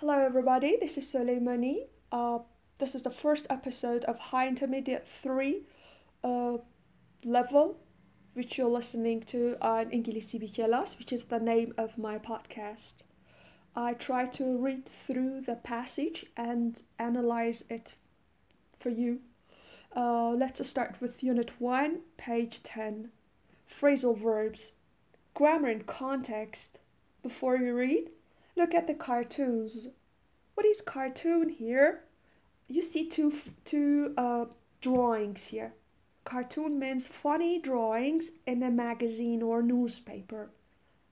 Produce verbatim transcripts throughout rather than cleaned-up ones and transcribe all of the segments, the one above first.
Hello everybody, this is Soleimani. Uh, this is the first episode of High Intermediate three uh, level, which you're listening to on English Inglisibikellas, which is the name of my podcast. I try to read through the passage and analyze it for you. Uh, let's start with Unit one, page ten. Phrasal verbs. Grammar and context. Before you read, look at the cartoons. What is cartoon here? You see two two uh, drawings here. Cartoon means funny drawings in a magazine or newspaper.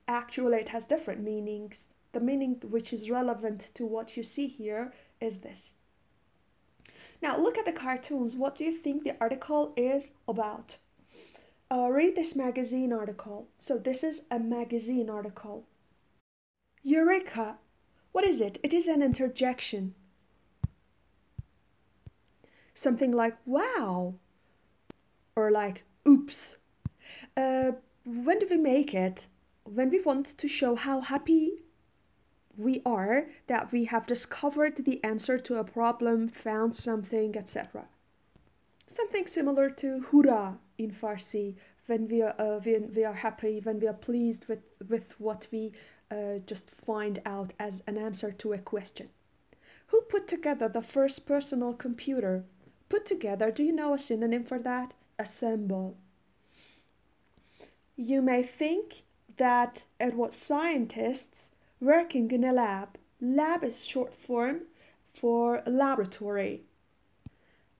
Actually, it has different meanings. The meaning which is relevant to what you see here is this. Now, look at the cartoons. What do you think the article is about? Uh, read this magazine article. So this is a magazine article. Eureka. What is it? It is an interjection. Something like wow or like oops. Uh, when do we make it? When we want to show how happy we are that we have discovered the answer to a problem, found something, et cetera. Something similar to hurrah in Farsi, when we are, uh, when we are happy, when we are pleased with, with what we Uh, just find out as an answer to a question. Who put together the first personal computer? Put together, do you know a synonym for that? Assemble. You may think that it was scientists working in a lab. Lab is short form for laboratory.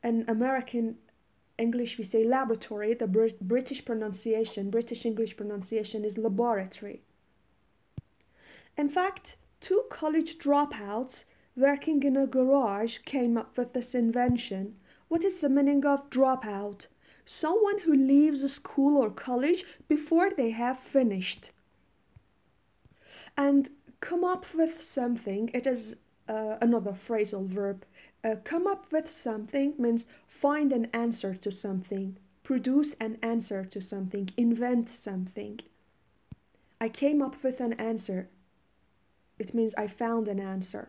In American English we say laboratory. The Br- British pronunciation, British English pronunciation is laboratory. In fact, two college dropouts working in a garage came up with this invention. What is the meaning of dropout? Someone who leaves school or college before they have finished. And come up with something, it is uh, another phrasal verb. Uh, come up with something means find an answer to something, produce an answer to something, invent something. I came up with an answer. It means I found an answer.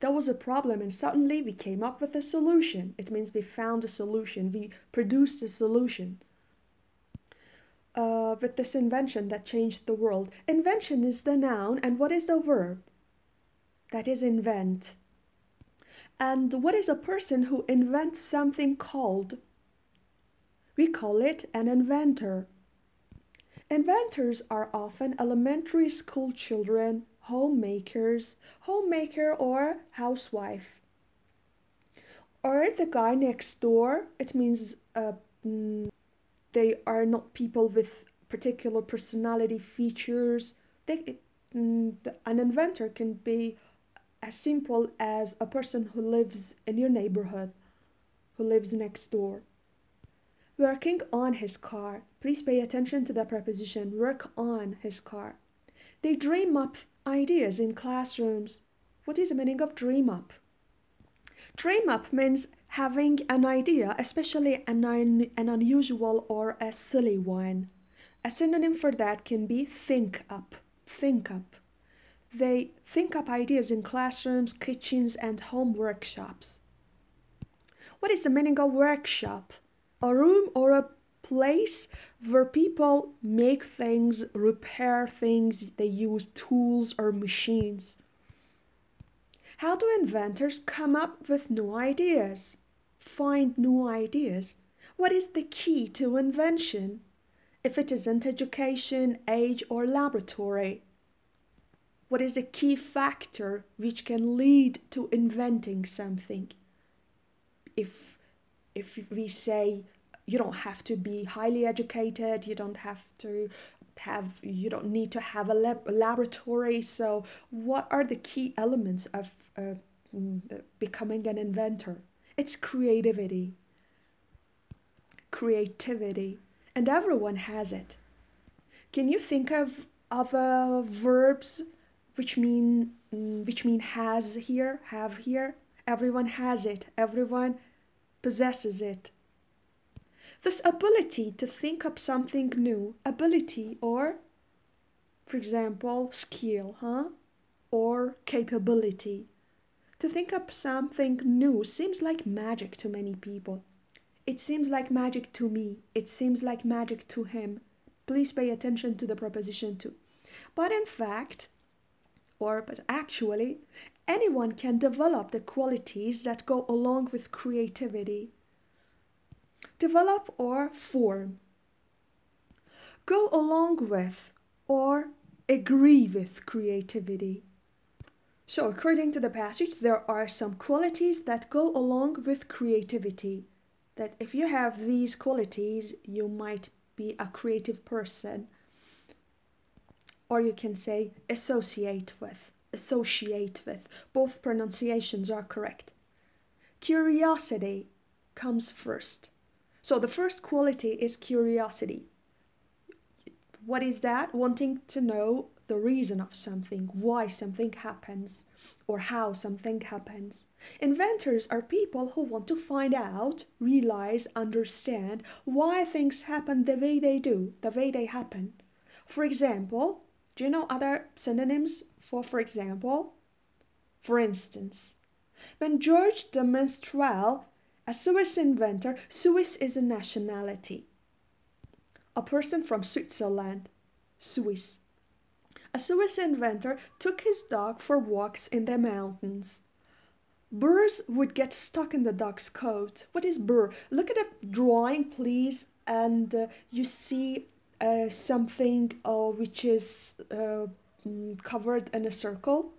There was a problem and suddenly we came up with a solution. It means we found a solution. We produced a solution. Uh, with this invention that changed the world. Invention is the noun, and what is the verb? That is invent. And what is a person who invents something called? We call it an inventor. Inventors are often elementary school children, homemakers, homemaker or housewife. Or the guy next door, it means uh, they are not people with particular personality features. They, it, an inventor can be as simple as a person who lives in your neighborhood, who lives next door. Working on his car. Please pay attention to the preposition, work on his car. They dream up ideas in classrooms. What is the meaning of dream up? Dream up means having an idea, especially an, un- an unusual or a silly one. A synonym for that can be think up. Think up. They think up ideas in classrooms, kitchens, and home workshops. What is the meaning of workshop? A room or a place where people make things, repair things, they use tools or machines. How do inventors come up with new ideas? Find new ideas. What is the key to invention? If it isn't education, age, or laboratory. What is the key factor which can lead to inventing something? If If we say you don't have to be highly educated, you don't have to have, you don't need to have a lab- laboratory. So what are the key elements of uh, becoming an inventor? It's creativity. Creativity. And everyone has it. Can you think of other verbs which mean, which mean has here, have here? Everyone has it. Everyone possesses it. This ability to think up something new, ability or, for example, skill, huh? or capability. To think up something new seems like magic to many people. It seems like magic to me. It seems like magic to him. Please pay attention to the preposition to. But in fact, or but actually, anyone can develop the qualities that go along with creativity. Develop or form. Go along with or agree with creativity. So according to the passage, there are some qualities that go along with creativity. That if you have these qualities, you might be a creative person. Or you can say associate with, associate with. Both pronunciations are correct. Curiosity comes first. So the first quality is curiosity. What is that? Wanting to know the reason of something, why something happens, or how something happens. Inventors are people who want to find out, realize, understand why things happen the way they do, the way they happen. For example, do you know other synonyms for for example? For instance, when George de Mestral, a Swiss inventor, Swiss is a nationality. A person from Switzerland, Swiss. A Swiss inventor took his dog for walks in the mountains. Burrs would get stuck in the dog's coat. What is burr? Look at a drawing, please, and uh, you see uh, something uh, which is uh, covered in a circle.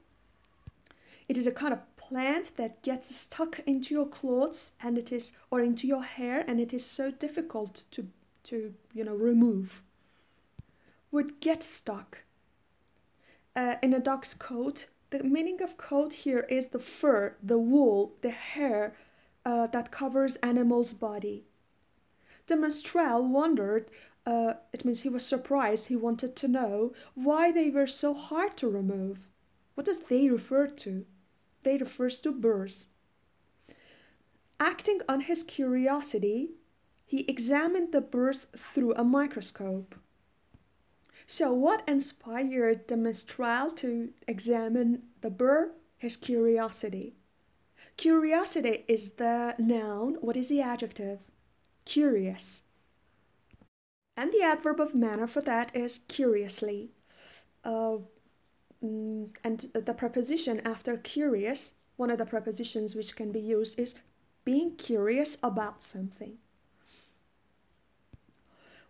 It is a kind of plant that gets stuck into your clothes and it is, or into your hair, and it is so difficult to, to you know, remove. Would get stuck. Uh, in a dog's coat. The meaning of coat here is the fur, the wool, the hair uh, that covers animals' body. De Mestral wondered, uh, it means he was surprised, he wanted to know why they were so hard to remove. What does they refer to? They refers to birds. Acting on his curiosity, he examined the birds through a microscope. So what inspired de Mestral to examine the burr? His curiosity. Curiosity is the noun. What is the adjective? Curious. And the adverb of manner for that is curiously. Uh, and the preposition after curious, one of the prepositions which can be used is being curious about something.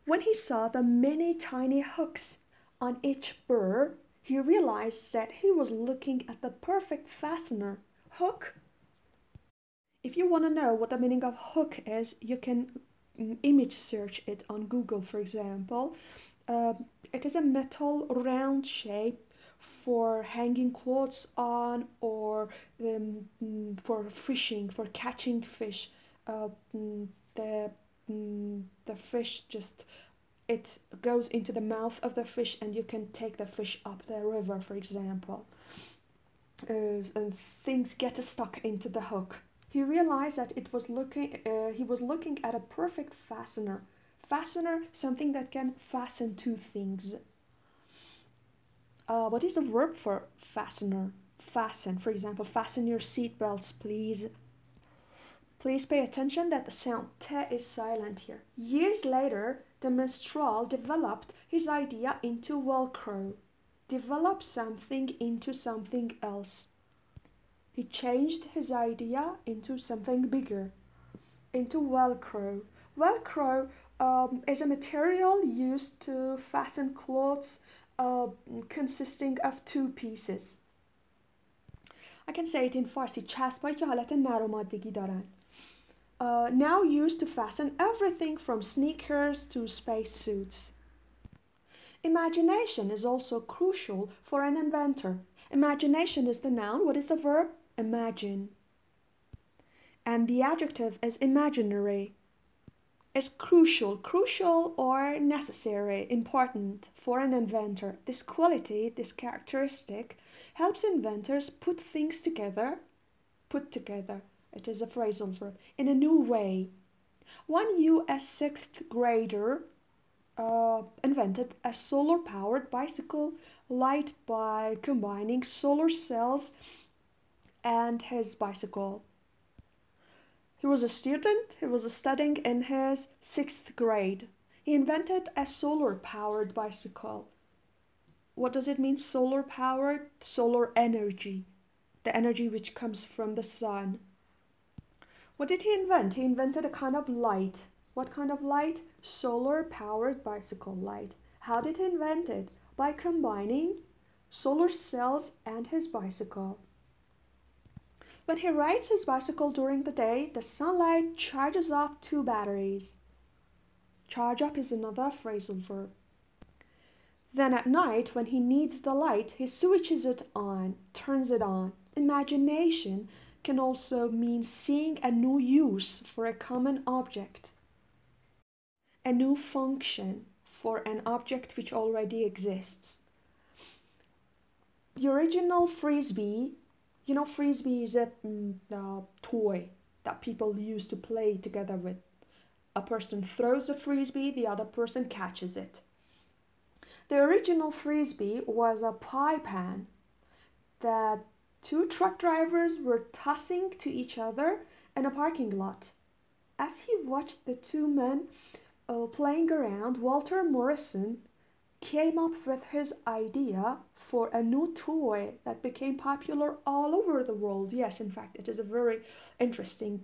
When he saw the many tiny hooks on each burr, he realized that he was looking at the perfect fastener. Hook. If you want to know what the meaning of hook is, you can image search it on Google, for example. Uh, it is a metal round shape for hanging clothes on, or um, for fishing, for catching fish. Uh, the Mm, the fish just, it goes into the mouth of the fish and you can take the fish up the river, for example. Uh, and things get stuck into the hook. He realized that it was looking, uh, he was looking at a perfect fastener. Fastener, something that can fasten to things. Uh, what is the verb for fastener? Fasten, for example, fasten your seatbelts, please. Please pay attention that the sound te is silent here. Years later, de Mestral developed his idea into Velcro. Develop something into something else. He changed his idea into something bigger, into Velcro. Velcro um, is a material used to fasten clothes uh, consisting of two pieces. I can say it in Farsi. چسبایی که حالت نرمادگی دارن. Uh, now used to fasten everything from sneakers to spacesuits. Imagination is also crucial for an inventor. Imagination is the noun. What is the verb? Imagine. And the adjective is imaginary. It's crucial, crucial or necessary, important for an inventor. This quality, this characteristic, helps inventors put things together, put together. It is a phrasal verb, in a new way. One U S sixth grader uh, invented a solar-powered bicycle light by combining solar cells and his bicycle. He was a student. He was studying in his sixth grade. He invented a solar-powered bicycle. What does it mean, solar-powered? Solar energy, the energy which comes from the sun. What did he invent? He invented a kind of light. What kind of light? Solar-powered bicycle light. How did he invent it? By combining solar cells and his bicycle. When he rides his bicycle during the day, the sunlight charges up two batteries. Charge up is another phrasal verb. Then at night, when he needs the light, he switches it on, turns it on. Imagination can also mean seeing a new use for a common object, a new function for an object which already exists. The original Frisbee, you know, Frisbee is a mm, uh, toy that people used to play together with. A person throws a Frisbee, the other person catches it. The original Frisbee was a pie pan that two truck drivers were tossing to each other in a parking lot. As he watched the two men uh, playing around, Walter Morrison came up with his idea for a new toy that became popular all over the world. Yes, in fact, it is a very interesting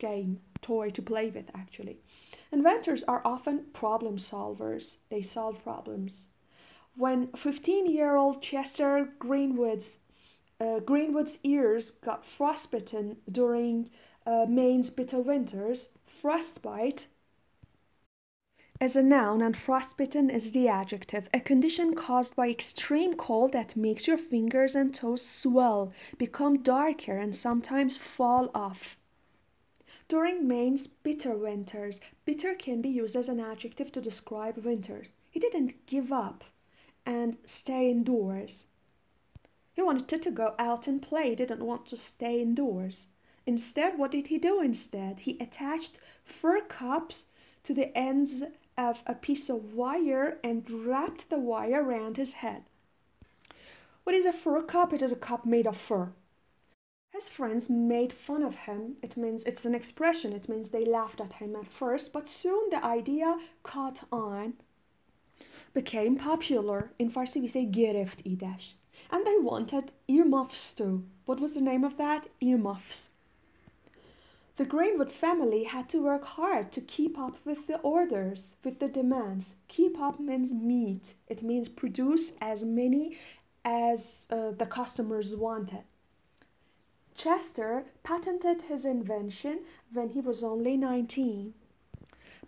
game, toy to play with, actually. Inventors are often problem solvers. They solve problems. When fifteen-year-old Chester Greenwood's, uh, Greenwood's ears got frostbitten during uh, Maine's bitter winters, frostbite is a noun and frostbitten is the adjective, a condition caused by extreme cold that makes your fingers and toes swell, become darker, and sometimes fall off. During Maine's bitter winters, bitter can be used as an adjective to describe winters. He didn't give up and stay indoors. He wanted to go out and play. He didn't want to stay indoors. Instead, what did he do instead? He attached fur cups to the ends of a piece of wire and wrapped the wire around his head. What is a fur cup? It is a cup made of fur. His friends made fun of him. It means it's an expression. It means they laughed at him at first, but soon the idea caught on, became popular. In Farsi, we say gerift idash. And they wanted earmuffs too. What was the name of that? Earmuffs. The Greenwood family had to work hard to keep up with the orders, with the demands. Keep up means meet. It means produce as many as uh, the customers wanted. Chester patented his invention when he was only nineteen.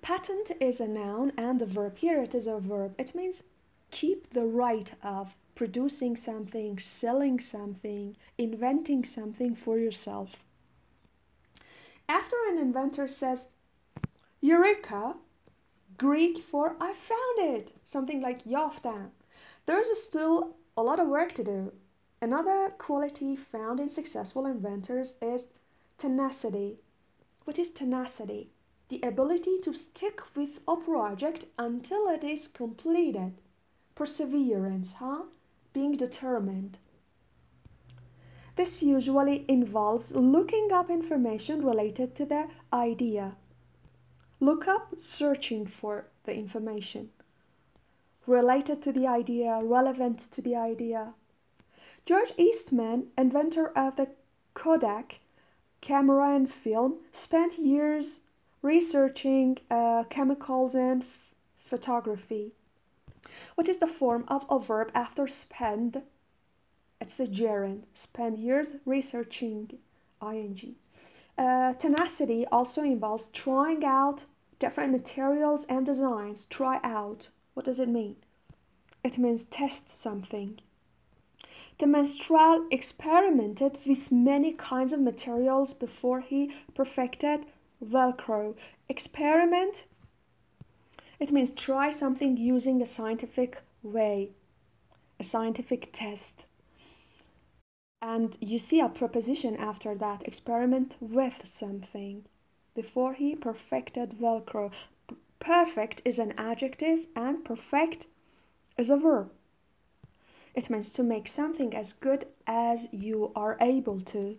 Patent is a noun and a verb. Here it is a verb. It means keep the right of producing something, selling something, inventing something for yourself. After an inventor says, Eureka, Greek for I found it, something like yaftan, there's still a lot of work to do. Another quality found in successful inventors is tenacity. What is tenacity? The ability to stick with a project until it is completed. Perseverance, huh? Being determined. This usually involves looking up information related to the idea. Look up, searching for the information. Related to the idea, relevant to the idea. George Eastman, inventor of the Kodak camera and film, spent years researching uh, chemicals and f- photography. What is the form of a verb after spend? It's a gerund. Spend years researching, ing. Uh, tenacity also involves trying out different materials and designs. Try out. What does it mean? It means test something. De Mestral experimented with many kinds of materials before he perfected Velcro. Experiment, it means try something using a scientific way, a scientific test. And you see a preposition after that, experiment with something. Before he perfected Velcro. Perfect is an adjective and perfect is a verb. It means to make something as good as you are able to.